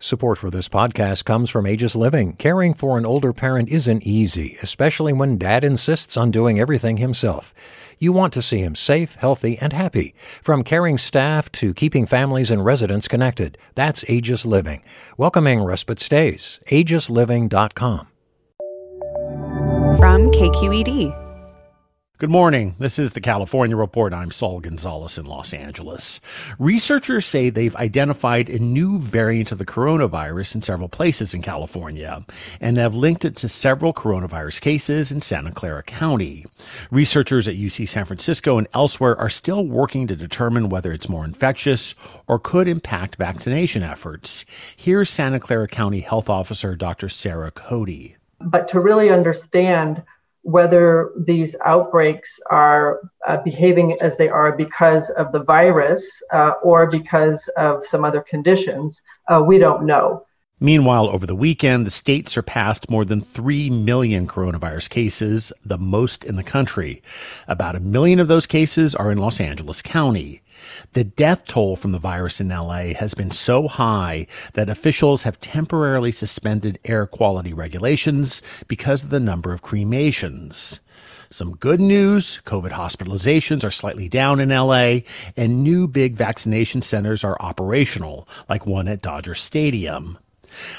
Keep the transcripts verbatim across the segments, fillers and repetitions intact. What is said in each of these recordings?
Support for this podcast comes from Aegis Living. Caring for an older parent isn't easy, especially when dad insists on doing everything himself. You want to see him safe, healthy, and happy. From caring staff to keeping families and residents connected, that's Aegis Living. Welcoming respite stays. Aegis Living dot com. From K Q E D. Good morning. This is the California Report. I'm Saul Gonzalez in Los Angeles. Researchers say they've identified a new variant of the coronavirus in several places in California and have linked it to several coronavirus cases in Santa Clara County. Researchers at U C San Francisco and elsewhere are still working to determine whether it's more infectious or could impact vaccination efforts. Here's Santa Clara County Health Officer Doctor Sasha Koka. But to really understand whether these outbreaks are uh, behaving as they are because of the virus uh, or because of some other conditions, uh, we don't know. Meanwhile, over the weekend, the state surpassed more than three million coronavirus cases, the most in the country. About a million of those cases are in Los Angeles County. The death toll from the virus in L A has been so high that officials have temporarily suspended air quality regulations because of the number of cremations. Some good news, COVID hospitalizations are slightly down in L A, and new big vaccination centers are operational, like one at Dodger Stadium.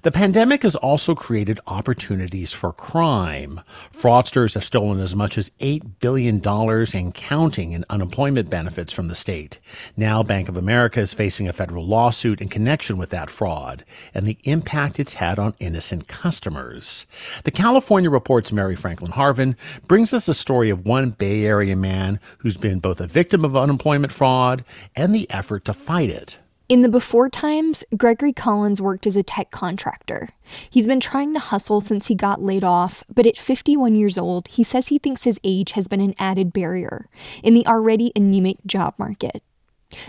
The pandemic has also created opportunities for crime. Fraudsters have stolen as much as eight billion dollars and counting in unemployment benefits from the state. Now, Bank of America is facing a federal lawsuit in connection with that fraud and the impact it's had on innocent customers. The California Report's Mary Franklin Harvin brings us a story of one Bay Area man who's been both a victim of unemployment fraud and the effort to fight it. In the before times, Gregory Collins worked as a tech contractor. He's been trying to hustle since he got laid off, but at fifty-one years old, he says he thinks his age has been an added barrier in the already anemic job market.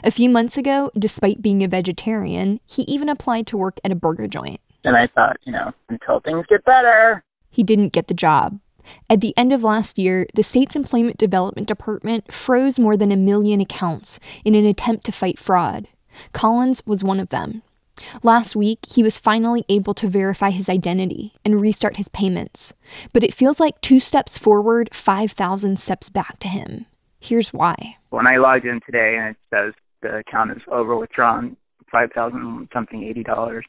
A few months ago, despite being a vegetarian, he even applied to work at a burger joint. And I thought, you know, until things get better. He didn't get the job. At the end of last year, the state's Employment Development Department froze more than a million accounts in an attempt to fight fraud. Collins was one of them. Last week, he was finally able to verify his identity and restart his payments. But it feels like two steps forward, five thousand steps back to him. Here's why. When I logged in today and it says the account is over withdrawn, five thousand something, eighty dollars.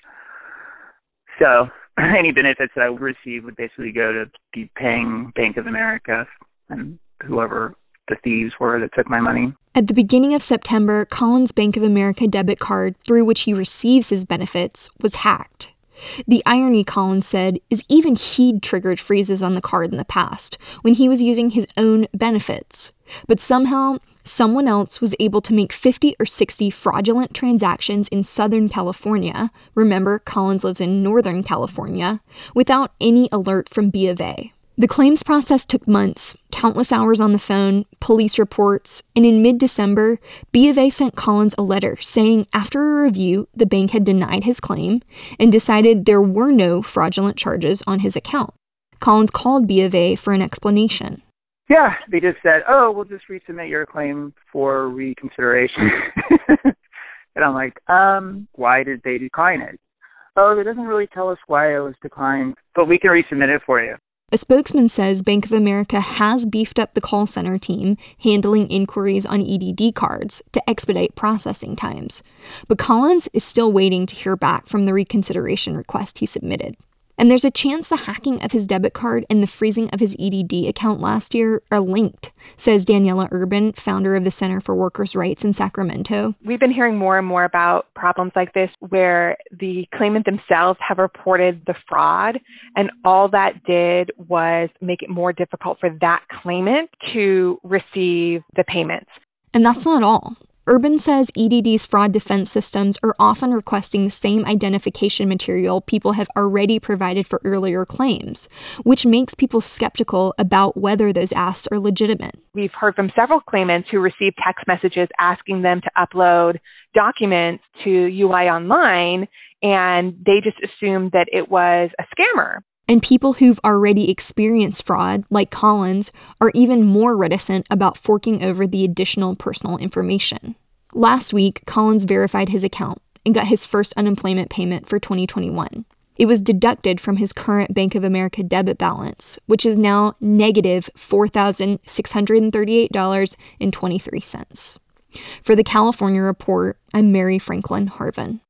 So any benefits that I would receive would basically go to be paying Bank of America and whoever the thieves were that took my money. At the beginning of September, Collins' Bank of America debit card, through which he receives his benefits, was hacked. The irony, Collins said, is even he'd triggered freezes on the card in the past, when he was using his own benefits. But somehow, someone else was able to make fifty or sixty fraudulent transactions in Southern California, remember, Collins lives in Northern California, without any alert from B of A. The claims process took months, countless hours on the phone, police reports, and in mid-December, B of A sent Collins a letter saying after a review, the bank had denied his claim and decided there were no fraudulent charges on his account. Collins called B of A for an explanation. Yeah, they just said, oh, we'll just resubmit your claim for reconsideration. And I'm like, um, why did they decline it? Oh, it doesn't really tell us why it was declined, but we can resubmit it for you. A spokesman says Bank of America has beefed up the call center team handling inquiries on E D D cards to expedite processing times. But Collins is still waiting to hear back from the reconsideration request he submitted. And there's a chance the hacking of his debit card and the freezing of his E D D account last year are linked, says Daniela Urban, founder of the Center for Workers' Rights in Sacramento. We've been hearing more and more about problems like this where the claimant themselves have reported the fraud, and all that did was make it more difficult for that claimant to receive the payments. And that's not all. Urban says E D D's fraud defense systems are often requesting the same identification material people have already provided for earlier claims, which makes people skeptical about whether those asks are legitimate. We've heard from several claimants who received text messages asking them to upload documents to U I Online, and they just assumed that it was a scammer. And people who've already experienced fraud, like Collins, are even more reticent about forking over the additional personal information. Last week, Collins verified his account and got his first unemployment payment for twenty twenty-one. It was deducted from his current Bank of America debit balance, which is now negative four thousand six hundred thirty-eight dollars and twenty-three cents. For the California Report, I'm Mary Franklin Harvin.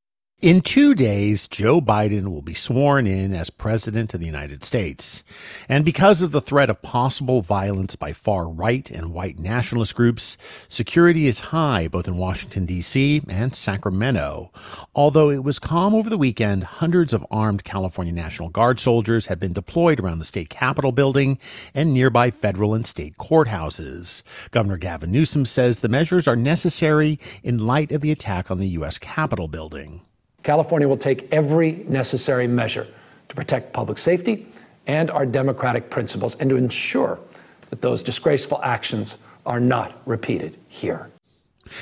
In two days, Joe Biden will be sworn in as president of the United States. And because of the threat of possible violence by far-right and white nationalist groups, security is high both in Washington, D C and Sacramento. Although it was calm over the weekend, hundreds of armed California National Guard soldiers have been deployed around the state capitol building and nearby federal and state courthouses. Governor Gavin Newsom says the measures are necessary in light of the attack on the U S Capitol building. California will take every necessary measure to protect public safety and our democratic principles and to ensure that those disgraceful actions are not repeated here.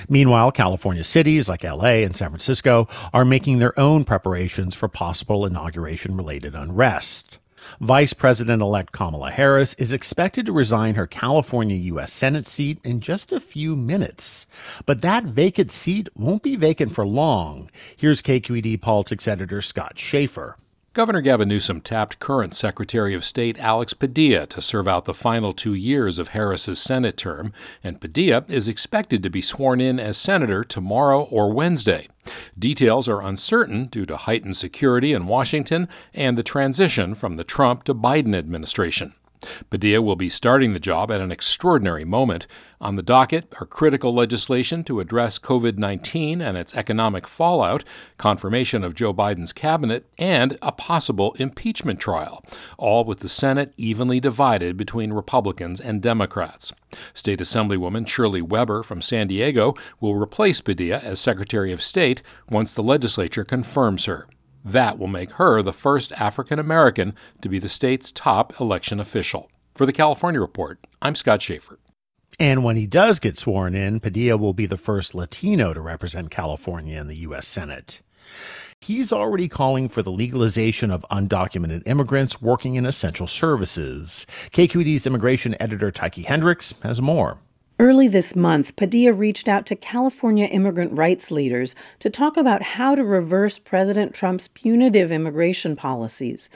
Meanwhile, California cities like L A and San Francisco are making their own preparations for possible inauguration-related unrest. Vice President-elect Kamala Harris is expected to resign her California U S Senate seat in just a few minutes. But that vacant seat won't be vacant for long. Here's K Q E D politics editor Scott Schaefer. Governor Gavin Newsom tapped current Secretary of State Alex Padilla to serve out the final two years of Harris's Senate term, and Padilla is expected to be sworn in as senator tomorrow or Wednesday. Details are uncertain due to heightened security in Washington and the transition from the Trump to Biden administration. Padilla will be starting the job at an extraordinary moment. On the docket are critical legislation to address covid nineteen and its economic fallout, confirmation of Joe Biden's cabinet, and a possible impeachment trial, all with the Senate evenly divided between Republicans and Democrats. State Assemblywoman Shirley Weber from San Diego will replace Padilla as Secretary of State once the legislature confirms her. That will make her the first African-American to be the state's top election official. For the California Report, I'm Scott Schaefer. And when he does get sworn in, Padilla will be the first Latino to represent California in the U S Senate. He's already calling for the legalization of undocumented immigrants working in essential services. K Q E D's immigration editor Taiki Hendricks has more. Early this month, Padilla reached out to California immigrant rights leaders to talk about how to reverse President Trump's punitive immigration policies.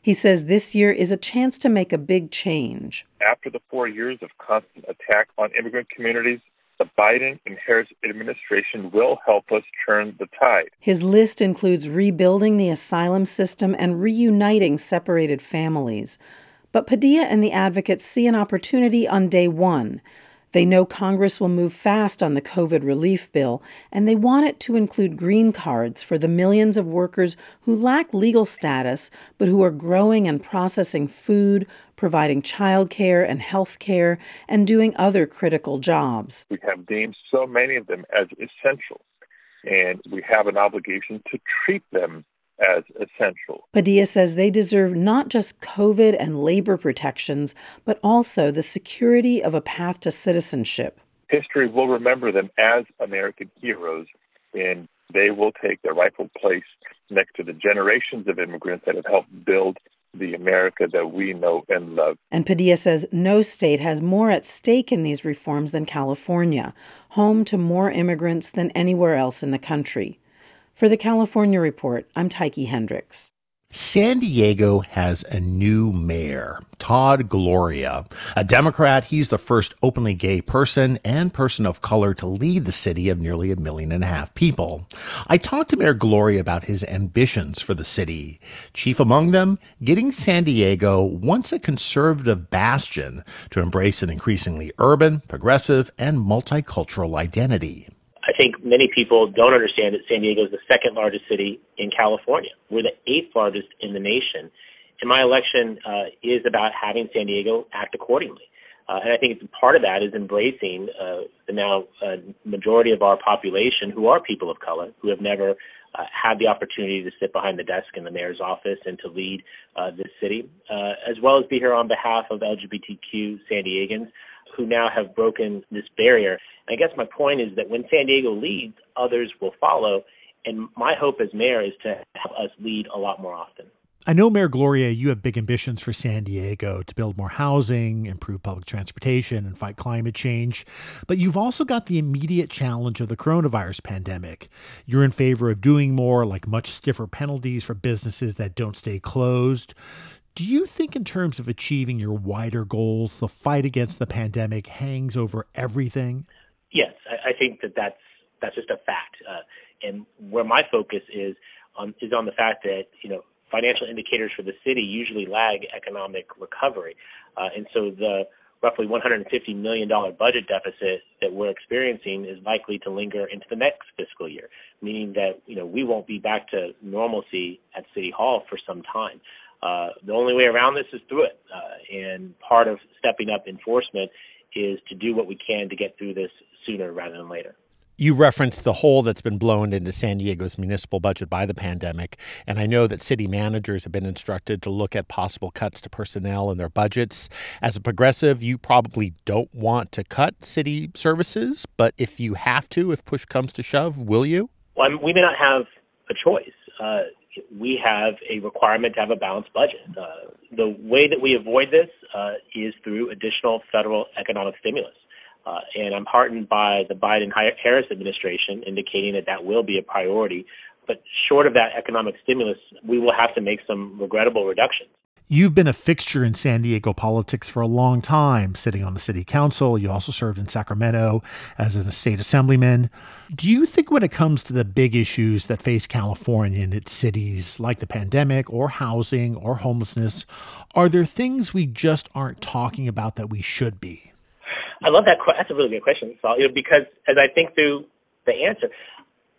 He says this year is a chance to make a big change. After the four years of constant attacks on immigrant communities, the Biden and Harris administration will help us turn the tide. His list includes rebuilding the asylum system and reuniting separated families. But Padilla and the advocates see an opportunity on day one. They know Congress will move fast on the COVID relief bill, and they want it to include green cards for the millions of workers who lack legal status but who are growing and processing food, providing child care and health care, and doing other critical jobs. We have deemed so many of them as essential, and we have an obligation to treat them as essential. Padilla says they deserve not just COVID and labor protections, but also the security of a path to citizenship. History will remember them as American heroes, and they will take their rightful place next to the generations of immigrants that have helped build the America that we know and love. And Padilla says no state has more at stake in these reforms than California, home to more immigrants than anywhere else in the country. For the California Report, I'm Taiki Hendricks. San Diego has a new mayor, Todd Gloria. A Democrat, he's the first openly gay person and person of color to lead the city of nearly a million and a half people. I talked to Mayor Gloria about his ambitions for the city. Chief among them, getting San Diego, once a conservative bastion, to embrace an increasingly urban, progressive, and multicultural identity. I think many people don't understand that San Diego is the second largest city in California. We're the eighth largest in the nation. And my election uh, is about having San Diego act accordingly. Uh, and I think it's, part of that is embracing uh, the now uh, majority of our population who are people of color, who have never uh, had the opportunity to sit behind the desk in the mayor's office and to lead uh, this city, uh, as well as be here on behalf of L G B T Q San Diegans, who now have broken this barrier. And I guess my point is that when San Diego leads, others will follow. And my hope as mayor is to have us lead a lot more often. I know, Mayor Gloria, you have big ambitions for San Diego to build more housing, improve public transportation, and fight climate change. But you've also got the immediate challenge of the coronavirus pandemic. You're in favor of doing more, like much stiffer penalties for businesses that don't stay closed. Do you think in terms of achieving your wider goals, the fight against the pandemic hangs over everything? Yes, I, I think that that's, that's just a fact. Uh, and where my focus is on, is on the fact that, you know, financial indicators for the city usually lag economic recovery. Uh, and so the roughly one hundred fifty million dollars budget deficit that we're experiencing is likely to linger into the next fiscal year, meaning that, you know, we won't be back to normalcy at City Hall for some time. Uh, the only way around this is through it. Uh, and part of stepping up enforcement is to do what we can to get through this sooner rather than later. You referenced the hole that's been blown into San Diego's municipal budget by the pandemic. And I know that city managers have been instructed to look at possible cuts to personnel and their budgets. As a progressive, you probably don't want to cut city services, but if you have to, if push comes to shove, will you? Well, I mean, we may not have a choice. Uh, we have a requirement to have a balanced budget. Uh, the way that we avoid this uh, is through additional federal economic stimulus. Uh, and I'm heartened by the Biden-Harris administration indicating that that will be a priority. But short of that economic stimulus, we will have to make some regrettable reductions. You've been a fixture in San Diego politics for a long time, sitting on the city council. You also served in Sacramento as an state assemblyman. Do you think when it comes to the big issues that face California and its cities, like the pandemic or housing or homelessness, are there things we just aren't talking about that we should be? I love that. That's a really good question, Saul, you know, because as I think through the answer,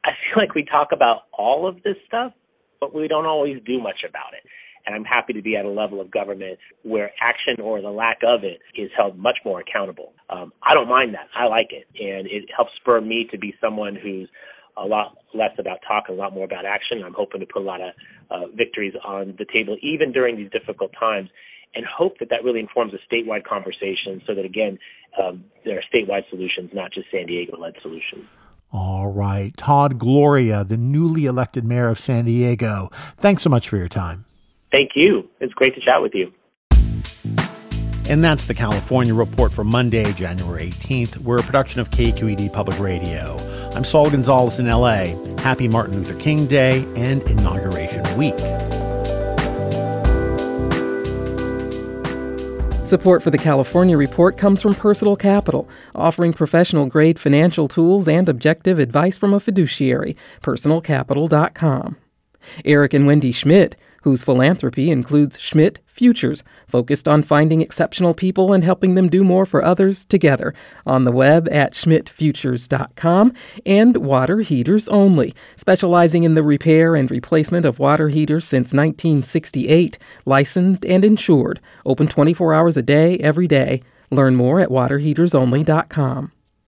I feel like we talk about all of this stuff, but we don't always do much about it. And I'm happy to be at a level of government where action or the lack of it is held much more accountable. Um, I don't mind that. I like it. And it helps spur me to be someone who's a lot less about talk and a lot more about action. I'm hoping to put a lot of uh, victories on the table, even during these difficult times, and hope that that really informs a statewide conversation so that, again, um, there are statewide solutions, not just San Diego-led solutions. All right. Todd Gloria, the newly elected mayor of San Diego, thanks so much for your time. Thank you. It's great to chat with you. And that's the California Report for Monday, January eighteenth. We're a production of K Q E D Public Radio. I'm Saul Gonzalez in L A. Happy Martin Luther King Day and Inauguration Week. Support for the California Report comes from Personal Capital, offering professional-grade financial tools and objective advice from a fiduciary, personal capital dot com. Eric and Wendy Schmidt, whose philanthropy includes Schmidt Futures, focused on finding exceptional people and helping them do more for others together, on the web at schmidt futures dot com, and Water Heaters Only, specializing in the repair and replacement of water heaters since nineteen sixty-eight, licensed and insured, open twenty-four hours a day, every day. Learn more at water heaters only dot com.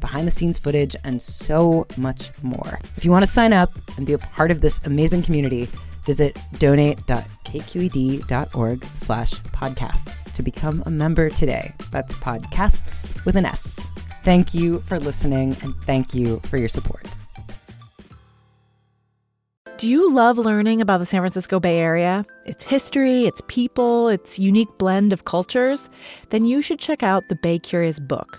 behind-the-scenes footage, and so much more. If you want to sign up and be a part of this amazing community, visit donate.kqed.org slash podcasts to become a member today. That's podcasts with an S. Thank you for listening, and thank you for your support. Do you love learning about the San Francisco Bay Area? Its history, its people, its unique blend of cultures? Then you should check out the Bay Curious book.